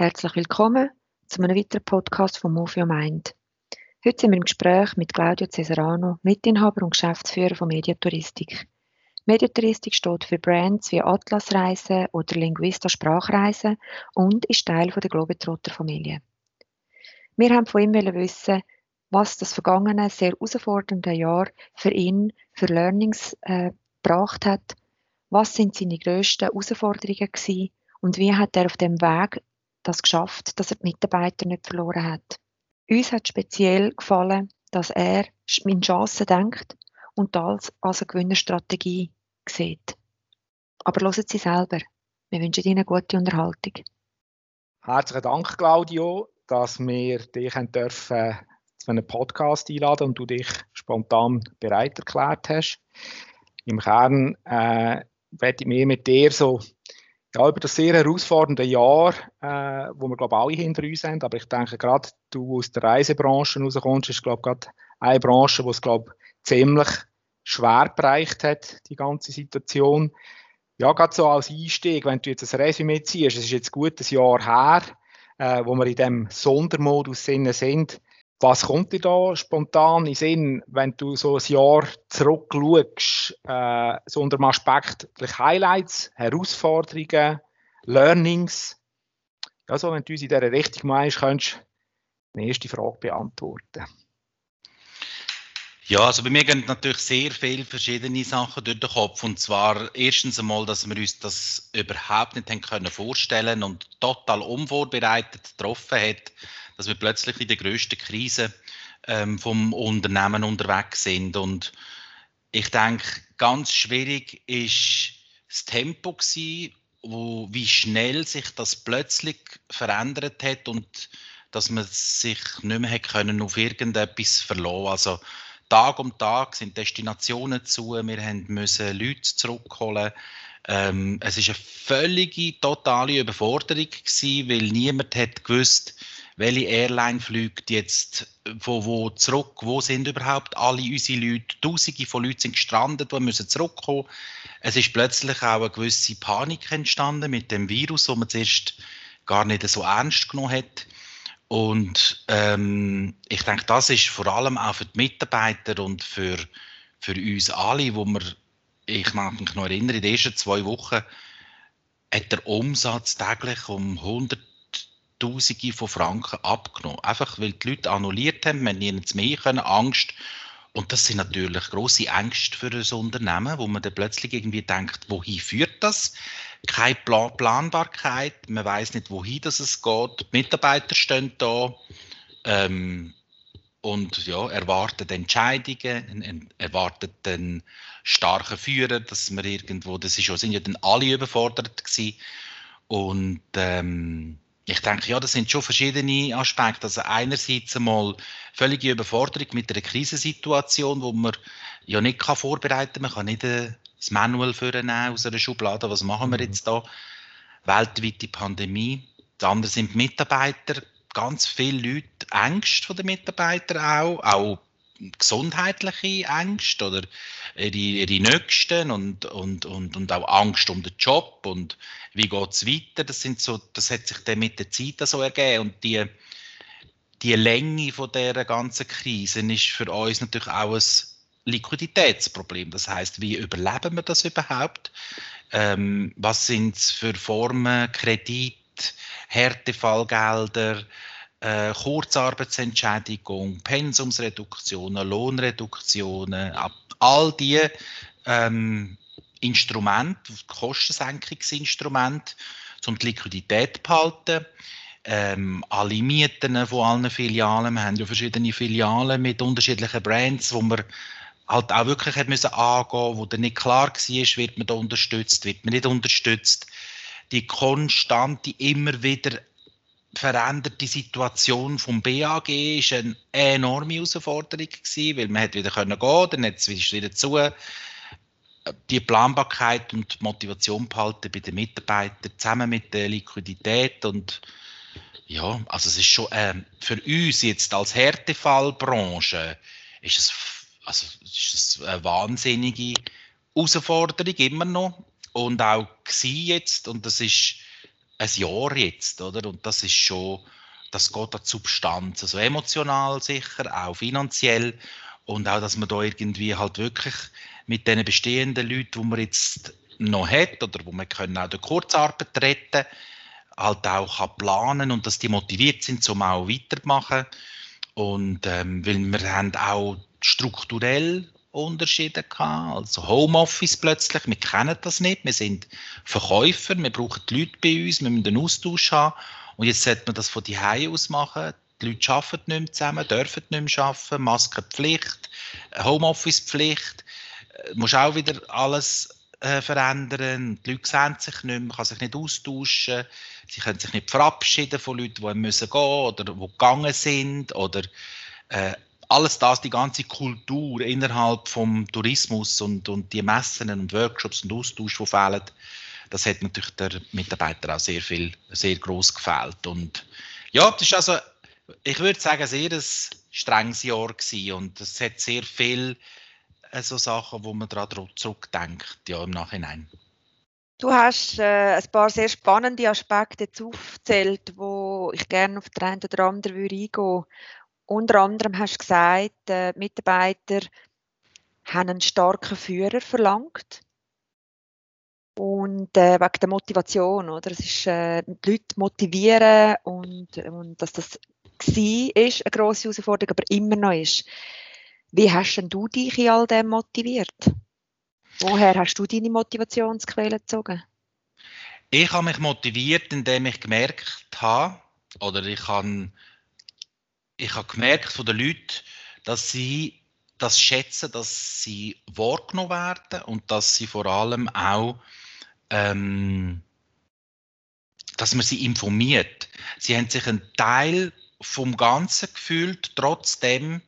Herzlich willkommen zu einem weiteren Podcast von Move Your Mind. Heute sind wir im Gespräch mit Claudio Cesarano, Mitinhaber und Geschäftsführer von Mediaturistik. Mediaturistik steht für Brands wie Atlasreisen oder Linguista-Sprachreisen und ist Teil der Globetrotter Familie. Wir haben von ihm wissen, was das vergangene, sehr herausfordernde Jahr für ihn für Learnings gebracht hat, was sind seine grössten Herausforderungen gewesen und wie hat er auf dem Weg das geschafft, dass er die Mitarbeiter nicht verloren hat. Uns hat speziell gefallen, dass er in Chancen denkt und das als eine Gewinnerstrategie sieht. Aber hören Sie selber. Wir wünschen Ihnen eine gute Unterhaltung. Herzlichen Dank, Claudio, dass wir dich dürfen zu einem Podcast einladen und du dich spontan bereit erklärt hast. Im Kern werde ich mir mit dir so über das sehr herausfordernde Jahr, wo wir glaube alle hinter uns sind, aber ich denke gerade, du aus der Reisebranche rauskommst, ist glaube gerade eine Branche, wo es glaube ziemlich schwer bereicht hat, die ganze Situation. Ja, gerade so als Einstieg, wenn du jetzt ein Resümee ziehst, es ist jetzt gut ein Jahr her, wo wir in diesem Sondermodus sind. Was kommt dir da spontan in den Sinn, wenn du so ein Jahr zurückschaust, so unter dem Aspekt Highlights, Herausforderungen, Learnings? Also, wenn du uns in dieser Richtung meinst, könntest du die erste Frage beantworten. Ja, also bei mir gehen natürlich sehr viele verschiedene Sachen durch den Kopf. Und zwar erstens einmal, dass wir uns das überhaupt nicht haben vorstellen können und total unvorbereitet getroffen hat, dass wir plötzlich in der grössten Krise vom Unternehmen unterwegs sind. Und ich denke, ganz schwierig ist das Tempo gewesen, wie schnell sich das plötzlich verändert hat und dass man sich nicht mehr hat können auf irgendetwas verlassen. Also Tag um Tag sind Destinationen zu, wir mussten Leute zurückholen. Es war eine völlige, totale Überforderung gewesen, weil niemand hat gewusst, welche Airline fliegt jetzt von wo zurück, wo sind überhaupt alle unsere Leute, Tausende von Leuten sind gestrandet, die müssen zurückkommen. Es ist plötzlich auch eine gewisse Panik entstanden mit dem Virus, das man zuerst gar nicht so ernst genommen hat. Und ich denke, das ist vor allem auch für die Mitarbeiter und für uns alle, wo wir, ich mag mich noch erinnern, in den ersten 2 Wochen hat der Umsatz täglich um 100'000 von Franken abgenommen. Einfach weil die Leute annulliert haben, wir nichts mehr können, Angst. Und das sind natürlich grosse Ängste für ein Unternehmen, wo man dann plötzlich irgendwie denkt, wohin führt das? Keine Planbarkeit, man weiß nicht, wohin das es geht. Die Mitarbeiter stehen da und ja, erwarten Entscheidungen, erwarten einen starken Führer, dass man irgendwo, das ist ja, sind ja dann alle überfordert gewesen. Und ich denke, ja, das sind schon verschiedene Aspekte. Also einerseits einmal völlige Überforderung mit einer Krisensituation, wo man ja nicht vorbereiten kann. Man kann nicht das Manual vornehmen aus einer Schublade. Was machen wir jetzt da? Weltweite Pandemie. Das andere sind die Mitarbeiter. Ganz viele Leute, Ängste von den Mitarbeitern auch gesundheitliche Ängste oder ihre Nächsten und auch Angst um den Job und wie geht es weiter, das hat sich dann mit der Zeit so ergeben und die Länge von dieser ganzen Krise ist für uns natürlich auch ein Liquiditätsproblem, das heisst, wie überleben wir das überhaupt, was sind es für Formen, Kredit, Härtefallgelder, Kurzarbeitsentschädigung, Pensumsreduktionen, Lohnreduktionen, all die Instrumente, Kostensenkungsinstrumente, um die Liquidität zu behalten. Alle Mieten von allen Filialen, wir haben ja verschiedene Filialen mit unterschiedlichen Brands, wo man halt auch wirklich hat müssen angehen, wo dann nicht klar war, wird man da unterstützt, wird man nicht unterstützt. Die konstante, immer wieder veränderte Situation vom BAG war eine enorme Herausforderung gewesen, weil man wieder gehen konnte, dann hat es wieder zu. Die Planbarkeit und die Motivation behalten bei den Mitarbeitern zusammen mit der Liquidität und ja, also es ist schon für uns jetzt als Härtefallbranche ist es eine wahnsinnige Herausforderung immer noch und auch gewesen jetzt und das ist ein Jahr jetzt, oder? Und das ist schon, das geht an die Substanz, also emotional sicher, auch finanziell und auch, dass man da irgendwie halt wirklich mit den bestehenden Leuten, die man jetzt noch hat oder wo man können auch durch Kurzarbeit retten, halt auch kann planen und dass die motiviert sind, um auch weiterzumachen. Und weil wir haben auch strukturell Unterschiede gehabt, also Homeoffice plötzlich, wir kennen das nicht, wir sind Verkäufer, wir brauchen die Leute bei uns, wir müssen einen Austausch haben und jetzt sollte man das von zu Hause aus machen, die Leute arbeiten nicht mehr zusammen, dürfen nicht mehr arbeiten, Maskenpflicht, Homeoffice-Pflicht, musst auch wieder alles verändern, die Leute sehen sich nicht mehr, man kann sich nicht austauschen, sie können sich nicht verabschieden von Leuten, die müssen gehen oder die gegangen sind oder alles das, die ganze Kultur innerhalb vom Tourismus und die Messen und Workshops und Austausch, die fehlen, das hat natürlich der Mitarbeiter auch sehr viel, sehr gross gefehlt. Und ja, das ist also, ich würde sagen, sehr ein strenges Jahr gewesen und es hat sehr viele so Sachen, wo man daran zurückdenkt, ja, im Nachhinein. Du hast ein paar sehr spannende Aspekte jetzt aufgezählt, wo ich gerne auf den einen oder anderen würde eingehen. Unter anderem hast du gesagt, die Mitarbeiter haben einen starken Führer verlangt. Und wegen der Motivation, oder? Es ist, die Leute motivieren und dass das war eine grosse Herausforderung, aber immer noch ist. Wie hast denn du dich in all dem motiviert? Woher hast du deine Motivationsquelle gezogen? Ich habe mich motiviert, indem ich gemerkt habe, oder ich habe gemerkt von den Leuten, dass sie das schätzen, dass sie wahrgenommen werden und dass sie vor allem auch, dass man sie informiert. Sie haben sich einen Teil vom Ganzen gefühlt, trotzdem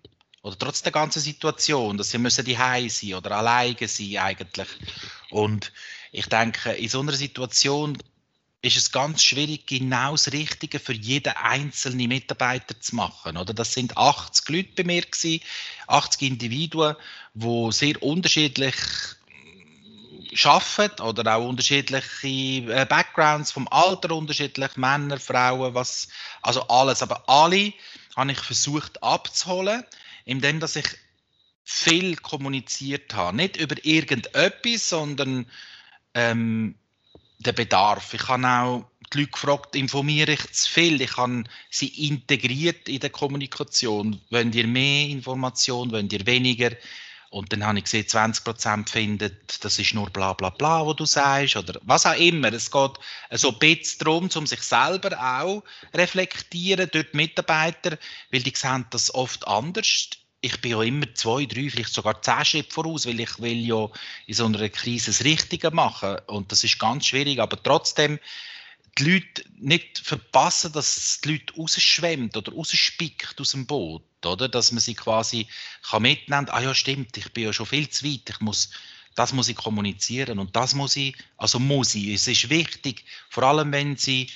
oder trotz der ganzen Situation, dass sie müssen daheim sein oder alleine sein eigentlich. Und ich denke, in so einer Situation ist es ganz schwierig, genau das Richtige für jeden einzelnen Mitarbeiter zu machen. Oder? Das sind 80 Leute bei mir gewesen, 80 Individuen, die sehr unterschiedlich arbeiten oder auch unterschiedliche Backgrounds, vom Alter unterschiedlich, Männer, Frauen, was, also alles. Aber alle habe ich versucht abzuholen, indem dass ich viel kommuniziert habe. Nicht über irgendetwas, sondern der Bedarf. Ich habe auch die Leute gefragt, informiere ich zu viel? Ich habe sie integriert in der Kommunikation. Wollt ihr mehr Information, wollt ihr weniger? Und dann habe ich gesehen, 20% finden, das ist nur bla bla bla, was du sagst oder was auch immer. Es geht so ein bisschen darum, um sich selber auch reflektieren durch die Mitarbeiter, weil die sehen das oft anders. Ich bin ja immer 2, 3, vielleicht sogar 10 Schritte voraus, weil ich will ja in so einer Krise das Richtige machen. Und das ist ganz schwierig, aber trotzdem die Leute nicht verpassen, dass die Leute rausschwemmt oder rausspickt aus dem Boot, oder? Dass man sie quasi mitnehmen kann, ah ja stimmt, ich bin ja schon viel zu weit, das muss ich kommunizieren und das muss ich, es ist wichtig, vor allem wenn sie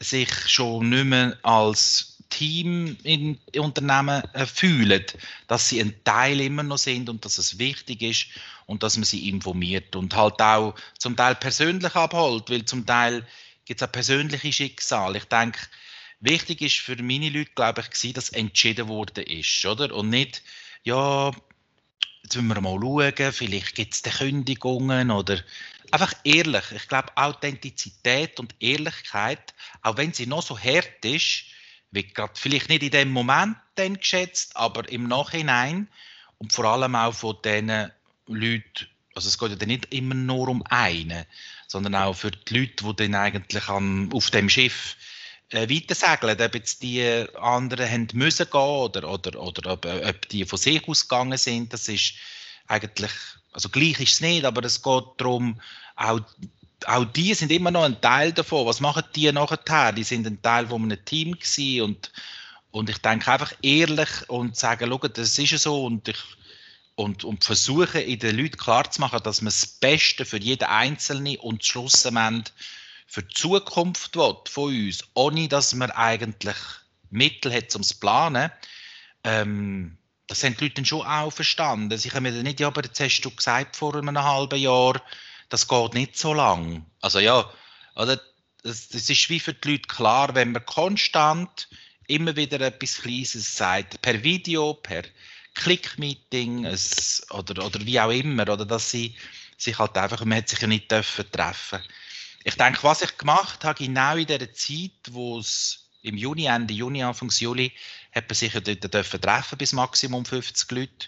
sich schon nicht mehr als Team in Unternehmen fühlen, dass sie ein Teil immer noch sind und dass es wichtig ist und dass man sie informiert und halt auch zum Teil persönlich abholt, weil zum Teil gibt es auch persönliche Schicksale. Ich denke, wichtig ist für meine Leute, glaube ich, dass entschieden worden ist, oder? Und nicht, ja, jetzt müssen wir mal schauen, vielleicht gibt es Kündigungen oder einfach ehrlich. Ich glaube, Authentizität und Ehrlichkeit, auch wenn sie noch so hart ist, wird gerade vielleicht nicht in dem Moment dann geschätzt, aber im Nachhinein und vor allem auch von diesen Leuten, also es geht ja dann nicht immer nur um einen, sondern auch für die Leute, die dann eigentlich auf dem Schiff weitersegeln, ob jetzt die anderen haben müssen gehen oder ob die von sich ausgegangen sind, das ist eigentlich, also gleich ist es nicht, aber es geht darum, auch die sind immer noch ein Teil davon. Was machen die nachher? Die sind ein Teil von einem Team gewesen und ich denke einfach ehrlich und sagen, schau, das ist ja so und versuche in den Leuten klarzumachen, dass man das Beste für jeden Einzelnen und schlussendlich für die Zukunft will von uns, ohne dass man eigentlich Mittel hat, um es zu planen. Das haben die Leute dann schon auch verstanden. Sie können mir dann nicht, ja, aber jetzt hast du gesagt vor einem halben Jahr, das geht nicht so lang. Also ja, oder Es ist wie für die Leute klar, wenn man konstant immer wieder etwas Kleines sagt, per Video, per Click-Meeting oder wie auch immer, oder dass sie sich halt einfach, man hat sich ja nicht treffen. Ich denke, was ich gemacht habe, genau in dieser Zeit, wo es im Juni, Ende Juni, Anfang Juli, hat man sich ja dort treffen bis Maximum 50 Leute,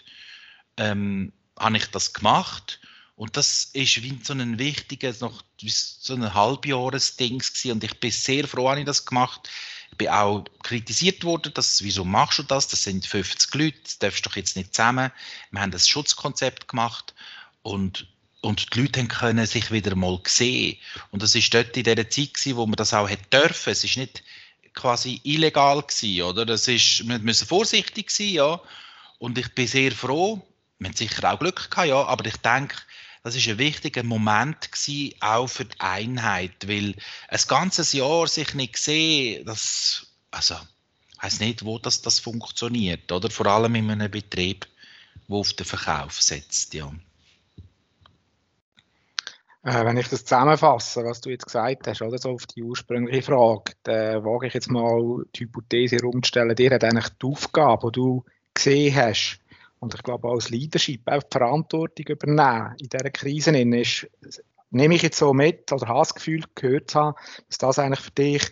habe ich das gemacht. Und das ist wie so ein wichtiges, noch so ein Halbjahresding gewesen. Und ich bin sehr froh, dass ich das gemacht habe. Ich bin auch kritisiert worden, dass, wieso machst du das? Das sind 50 Leute, das darfst du doch jetzt nicht zusammen. Wir haben ein Schutzkonzept gemacht und die Leute können sich wieder mal sehen. Und das war dort in der Zeit, wo man das auch hätte dürfen. Es war nicht quasi illegal gewesen, oder? Wir müssen vorsichtig sein, ja. Und ich bin sehr froh. Wir haben sicher auch Glück gehabt, ja, aber ich denke, das war ein wichtiger Moment gewesen, auch für die Einheit, weil ein ganzes Jahr sich nicht sehen, das, also, ich weiss nicht, wo das funktioniert, oder? Vor allem in einem Betrieb, der auf den Verkauf setzt, ja. Wenn ich das zusammenfasse, was du jetzt gesagt hast, oder so auf die ursprüngliche Frage, dann wage ich jetzt mal die Hypothese herumzustellen, dir hat eigentlich die Aufgabe, die du gesehen hast, und ich glaube, als Leadership auch die Verantwortung übernehmen in dieser Krise ist, nehme ich jetzt so mit oder habe das Gefühl gehört zu haben, dass das eigentlich für dich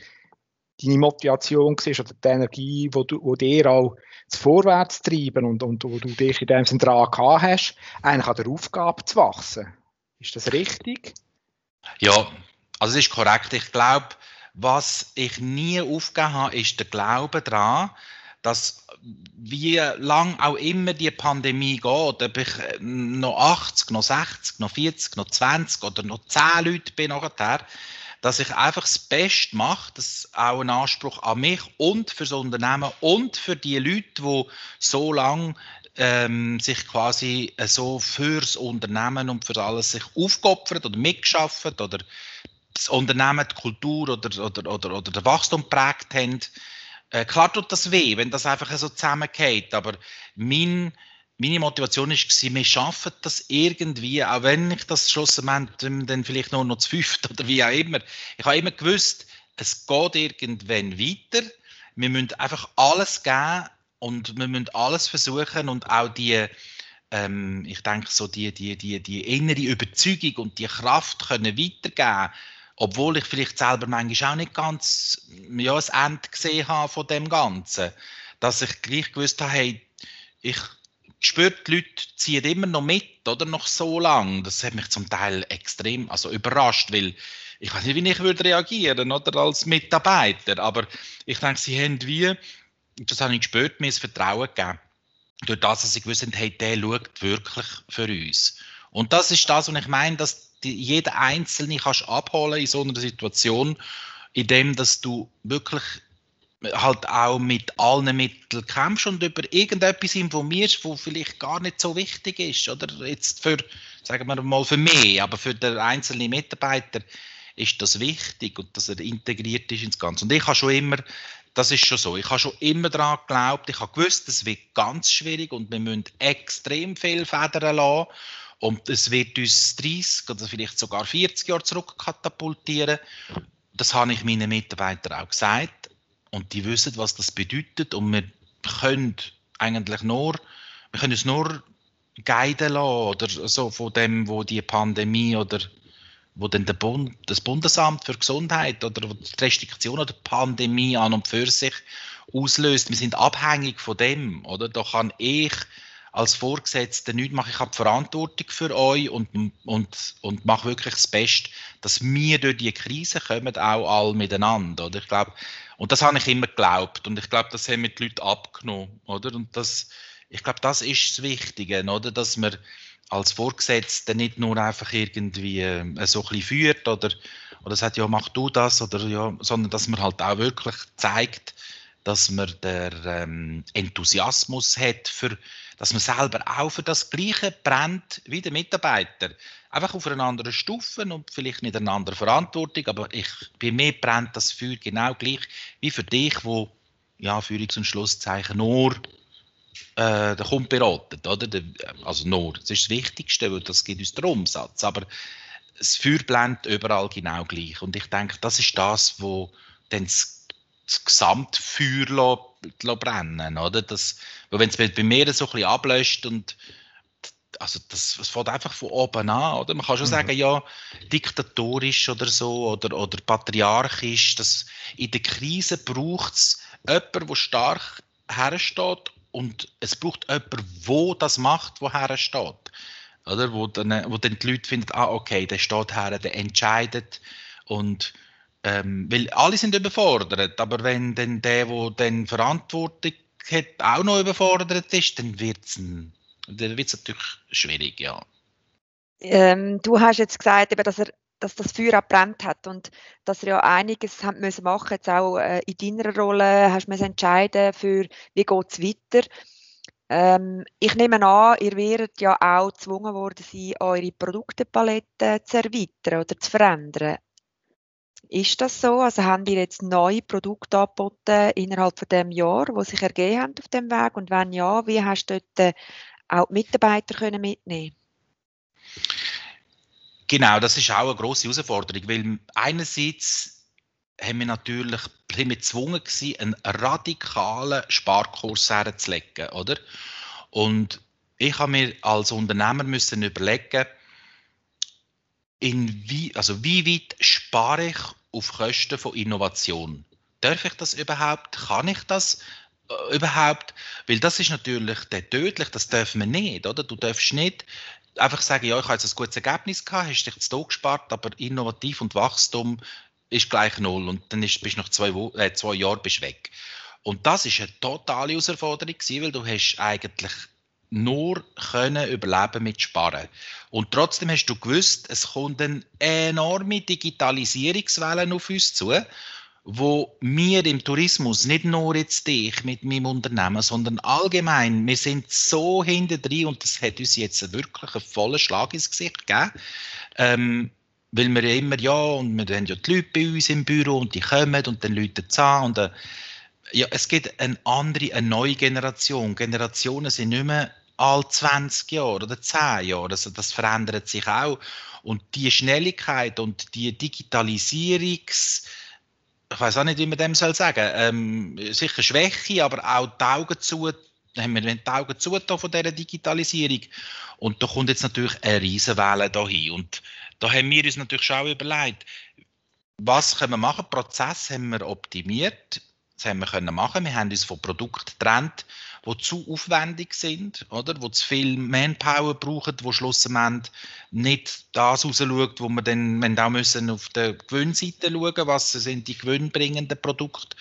deine Motivation war oder die Energie, die dir auch vorwärts treiben und wo du dich in dem Sinn dran gehabt hast, eigentlich an der Aufgabe zu wachsen. Ist das richtig? Ja, also es ist korrekt. Ich glaube, was ich nie aufgegeben habe, ist der Glaube daran, dass wie lang auch immer die Pandemie geht, ob ich noch 80, noch 60, noch 40, noch 20 oder noch 10 Leute bin nachher, dass ich einfach das Beste mache, das ist auch ein Anspruch an mich und für das Unternehmen und für die Leute, die so lange sich quasi so fürs Unternehmen und für alles sich aufgeopfert oder mitgeschafft oder das Unternehmen, die Kultur oder den Wachstum geprägt haben. Klar tut das weh, wenn das einfach so zusammengeht, aber meine Motivation war, wir schaffen das irgendwie, auch wenn ich das schlussendlich dann vielleicht nur noch zu fünft oder wie auch immer. Ich habe immer gewusst, es geht irgendwann weiter, wir müssen einfach alles geben und wir müssen alles versuchen und auch die, ich denke so, die innere Überzeugung und die Kraft können weitergeben. Obwohl ich vielleicht selber manchmal auch nicht ganz ja, das Ende gesehen habe von dem Ganzen. Dass ich gleich gewusst habe, hey, ich spüre, die Leute ziehen immer noch mit, oder noch so lange. Das hat mich zum Teil extrem überrascht, weil ich weiß nicht, wie ich reagieren würde, oder als Mitarbeiter. Aber ich denke, sie haben wie, das habe ich gespürt, mir das Vertrauen gegeben. Durch das, dass sie gewusst haben, hey, der schaut wirklich für uns. Und das ist das, was ich meine, dass jeden Einzelnen kannst abholen in so einer Situation, indem dass du wirklich halt auch mit allen Mitteln kämpfst und über irgendetwas informierst, wo vielleicht gar nicht so wichtig ist. Oder jetzt für, sagen wir mal, für mich, aber für den einzelnen Mitarbeiter ist das wichtig und dass er integriert ist ins Ganze. Und ich habe schon immer, das ist schon so, ich habe schon immer daran geglaubt, ich habe gewusst, das wird ganz schwierig und wir müssen extrem viel Federn lassen. Und es wird uns 30 oder vielleicht sogar 40 Jahre zurückkatapultieren. Das habe ich meinen Mitarbeitern auch gesagt. Und die wissen, was das bedeutet. Und wir können eigentlich nur, wir können uns nur guiden lassen oder so von dem, wo die Pandemie oder wo dann das Bundesamt für Gesundheit oder die Restriktion oder die Pandemie an und für sich auslöst. Wir sind abhängig von dem, oder? Da kann ich als Vorgesetzter nichts mache, ich habe die Verantwortung für euch und mache wirklich das Beste, dass wir durch die Krise kommen, auch alle miteinander. Oder? Ich glaube, und das habe ich immer geglaubt und ich glaube, das haben mir die Leute abgenommen. Oder? Und das, ich glaube, das ist das Wichtige, oder? Dass man als Vorgesetzter nicht nur einfach irgendwie so ein bisschen führt oder sagt, ja, mach du das, oder, ja, sondern dass man halt auch wirklich zeigt, dass man den Enthusiasmus hat, dass man selber auch für das Gleiche brennt wie der Mitarbeiter. Einfach auf einer anderen Stufe und vielleicht nicht in einer anderen Verantwortung, aber bei mir brennt das Feuer genau gleich wie für dich, wo ja, Führungs- und Schlusszeichen nur der Kunde beratet, oder? Also nur, das ist das Wichtigste, weil das geht uns der Umsatz. Aber es blendet überall genau gleich. Und ich denke, das ist das, wo dann das Gesamtfeuer brennen lässt. Wenn es bei mir so ein bisschen ablöscht und also das fängt einfach von oben an, oder? Man kann schon sagen, ja, diktatorisch oder so oder patriarchisch. Das, in der Krise braucht es jemanden, der stark hersteht und es braucht jemanden, der das macht, der hersteht. Oder? Wo dann die Leute finden, ah, okay, der steht her, der entscheidet. Und, weil alle sind überfordert, aber wenn dann der Verantwortung hat, auch noch überfordert ist, dann wird es natürlich schwierig, ja. Du hast jetzt gesagt, dass das Feuer abbrennt hat und dass er ja einiges haben müssen machen, jetzt auch in deiner Rolle hast du entscheiden für wie geht es weiter. Ich nehme an, ihr werdet ja auch gezwungen worden sein, eure Produktepalette zu erweitern oder zu verändern. Ist das so? Also haben ihr jetzt neue Produkte angeboten innerhalb von dem Jahr, die sich ergeben haben auf dem Weg? Und wenn ja, wie hast du dort auch die Mitarbeiter können mitnehmen? Genau, das ist auch eine grosse Herausforderung, weil einerseits haben wir natürlich gezwungen gewesen, einen radikalen Sparkurs herzulegen, oder? Und ich habe mir als Unternehmer müssen überlegen, wie weit spare ich auf Kosten von Innovation? Darf ich das überhaupt? Kann ich das überhaupt? Weil das ist natürlich tödlich, das dürfen wir nicht, oder? Du darfst nicht einfach sagen, ja, ich habe jetzt ein gutes Ergebnis gehabt, hast dich jetzt hier gespart, aber innovativ und Wachstum ist gleich null und dann bist du nach zwei Jahren weg. Und das ist eine totale Herausforderung gewesen, weil du hast eigentlich nur können überleben mit Sparen. Und trotzdem hast du gewusst, es kommt eine enorme Digitalisierungswelle auf uns zu, wo wir im Tourismus, nicht nur jetzt ich mit meinem Unternehmen, sondern allgemein, wir sind so hinten drin und das hat uns jetzt wirklich einen vollen Schlag ins Gesicht gegeben. Weil wir ja immer, und wir haben ja die Leute bei uns im Büro und die kommen und dann läuten sie an. Und, ja, es gibt eine neue Generation. Generationen sind nicht mehr alle 20 Jahre oder 10 Jahre. Also das verändert sich auch. Und die Schnelligkeit und die Digitalisierungs-, ich weiß auch nicht, wie man dem sagen soll, sicher Schwäche, aber auch die Augen zu, haben wir die Augen zu von dieser Digitalisierung. Und da kommt jetzt natürlich eine Riesenwelle dahin. Und da haben wir uns natürlich schon überlegt, was können wir machen? Den Prozess haben wir optimiert, das haben wir können machen. Wir haben uns von Produkten getrennt, die zu aufwendig sind, oder? Die zu viel Manpower brauchen, die schlussendlich nicht das rausschaut, wo wir dann auch müssen auf der Gewinnseite schauen, was sind die gewinnbringenden Produkte,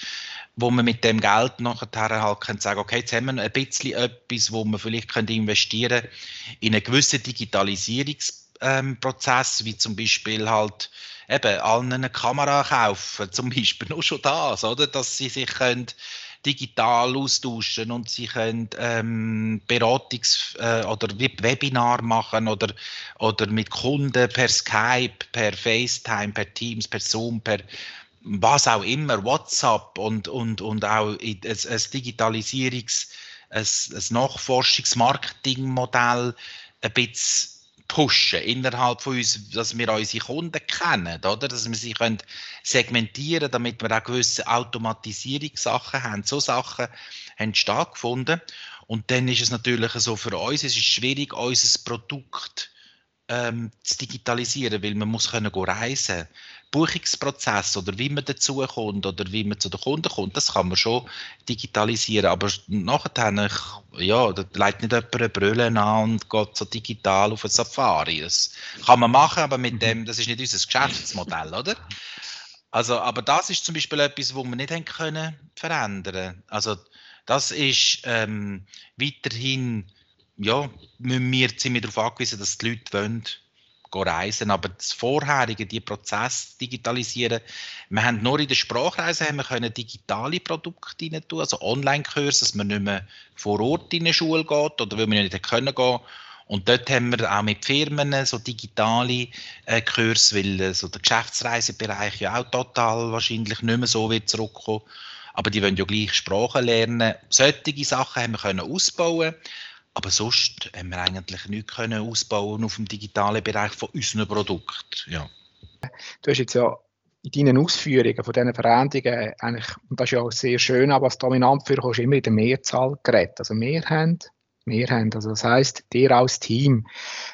wo man mit dem Geld nachher halt können sagen, okay, jetzt haben wir ein bisschen etwas, wo wir vielleicht investieren können in einen gewissen Digitalisierungsprozess, wie zum Beispiel halt eben allen eine Kamera kaufen, zum Beispiel nur schon das, oder? Dass sie sich können digital austauschen und sie können Beratungs- oder Webinar machen oder mit Kunden per Skype, per FaceTime, per Teams, per Zoom, per was auch immer, WhatsApp und auch ein Digitalisierungs-, ein Nachforschungs-Marketing-Modell ein bisschen pushen innerhalb von uns, dass wir unsere Kunden kennen, oder? Dass wir sie können segmentieren, damit wir auch gewisse Automatisierungssachen haben. So Sachen haben stattgefunden. Und dann ist es natürlich so für uns, es ist schwierig, unser Produkt zu digitalisieren, weil man muss können reisen. Buchungsprozess oder wie man dazu kommt oder wie man zu den Kunden kommt, das kann man schon digitalisieren, aber nachher da leitet nicht jemand eine Brille an und geht so digital auf eine Safari. Das kann man machen, aber mit dem, das ist nicht unser Geschäftsmodell, oder? Also, aber das ist zum Beispiel etwas, wo wir nicht haben können verändern. Also das ist weiterhin, sind wir darauf angewiesen, dass die Leute wollen reisen, aber das Vorherige, die Prozesse digitalisieren, wir haben nur in der Sprachreise können digitale Produkte rein tun, also Online-Kurse, dass man nicht mehr vor Ort in eine Schule geht oder weil wir nicht können gehen. Und dort haben wir auch mit Firmen so digitale Kurse, weil so der Geschäftsreisebereich ja auch total wahrscheinlich nicht mehr so wird zurückkommen, aber die wollen ja gleich Sprachen lernen. Solche Sachen haben wir können ausbauen. Aber sonst haben wir eigentlich nichts ausbauen auf dem digitalen Bereich von unseren Produkten. Ja. Du hast jetzt ja in deinen Ausführungen von diesen Veränderungen, eigentlich, und das ist ja auch sehr schön, aber als dominant für hast du immer in der Mehrzahl geredet. Also mehr haben. Also das heisst, dir als Team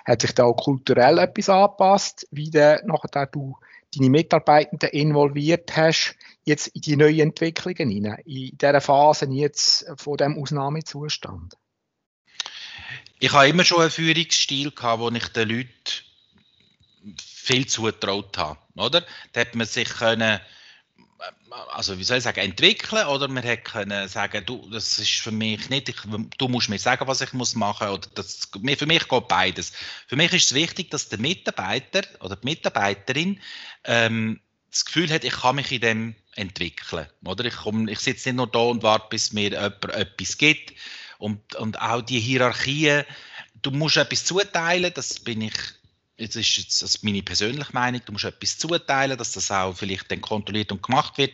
hat sich da auch kulturell etwas angepasst, wie nachher du deine Mitarbeitenden involviert hast, jetzt in die neuen Entwicklungen hinein, in dieser Phase jetzt von diesem Ausnahmezustand? Ich habe immer schon einen Führungsstil gehabt, wo ich den Leuten viel zugetraut habe, oder? Da hat man sich können, also wie soll ich sagen, entwickeln, oder man hat können sagen, du, das ist für mich nicht, du musst mir sagen, was ich machen muss, oder das, für mich geht beides. Für mich ist es wichtig, dass der Mitarbeiter oder die Mitarbeiterin das Gefühl hat, ich kann mich in dem entwickeln, oder? Ich sitze nicht nur da und warte, bis mir jemand etwas gibt. Und auch die Hierarchien, du musst etwas zuteilen, das ist meine persönliche Meinung, du musst etwas zuteilen, dass das auch vielleicht dann kontrolliert und gemacht wird,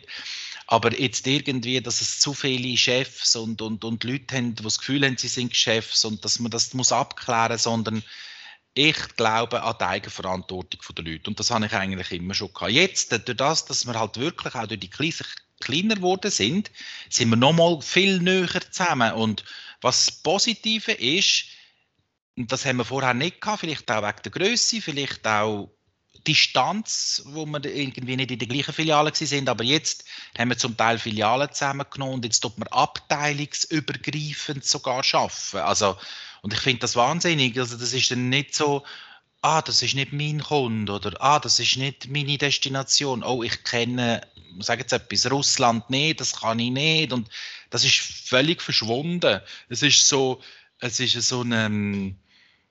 aber jetzt irgendwie, dass es zu viele Chefs und Leute haben, die das Gefühl haben, sie sind Chefs und dass man das muss abklären, sondern ich glaube an die Eigenverantwortung der Leute und das habe ich eigentlich immer schon gehabt. Jetzt, durch das, dass wir halt wirklich auch durch die Krise kleiner geworden sind, sind wir noch mal viel näher zusammen. Und was das Positive ist, und das haben wir vorher nicht gehabt, vielleicht auch wegen der Grösse, vielleicht auch Distanz, wo wir irgendwie nicht in der gleichen Filiale waren, aber jetzt haben wir zum Teil Filialen zusammengenommen und jetzt tut man abteilungsübergreifend sogar arbeiten. Also, und ich finde das wahnsinnig. Also, das ist dann nicht so, das ist nicht mein Kunde oder das ist nicht meine Destination. Oh, ich kenne, sagen jetzt etwas, Russland nicht, das kann ich nicht. Und das ist völlig verschwunden. Es ist so eine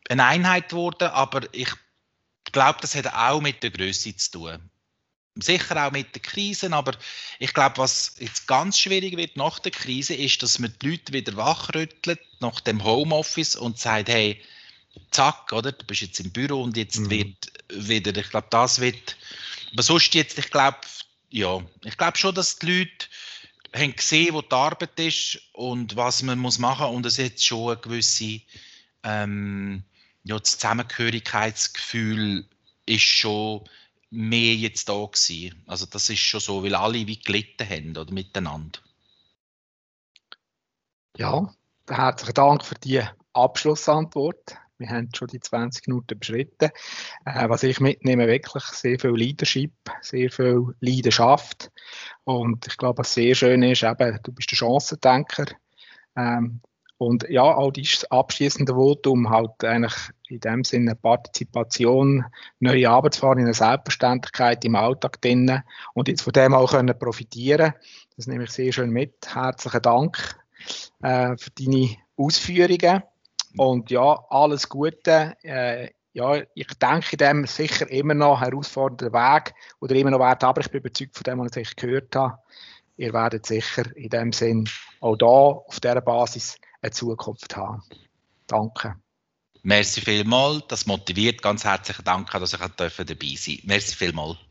Einheit geworden, aber ich glaube, das hat auch mit der Grösse zu tun. Sicher auch mit den Krisen, aber ich glaube, was jetzt ganz schwierig wird nach der Krise, ist, dass man die Leute wieder wachrüttelt nach dem Homeoffice und sagt, hey, zack, oder? Du bist jetzt im Büro und jetzt wird wieder, ich glaube, das wird, aber sonst jetzt, ich glaube schon, dass die Leute haben gesehen, wo die Arbeit ist und was man muss machen und es jetzt schon eine gewisse Zusammengehörigkeitsgefühl ist schon mehr jetzt da gewesen. Also das ist schon so, weil alle wie gelitten haben oder miteinander. Ja, herzlichen Dank für die Abschlussantwort. Wir haben schon die 20 Minuten beschritten. Was ich mitnehme, wirklich sehr viel Leadership, sehr viel Leidenschaft. Und ich glaube, was sehr schön ist, eben, du bist der Chancendenker. Und ja, auch dieses abschließende Votum, halt eigentlich in dem Sinne Partizipation, neue Arbeitsformen in der Selbstverständlichkeit im Alltag drin und jetzt von dem auch können profitieren. Das nehme ich sehr schön mit. Herzlichen Dank für deine Ausführungen. Und ja, alles Gute. Ich denke dem sicher immer noch herausfordernden Weg oder immer noch wert, aber ich bin überzeugt von dem, was ich gehört habe. Ihr werdet sicher in dem Sinn auch da auf dieser Basis eine Zukunft haben. Danke. Merci vielmals. Das motiviert. Ganz herzlichen Dank, dass ich dabei sein durfte. Merci vielmals.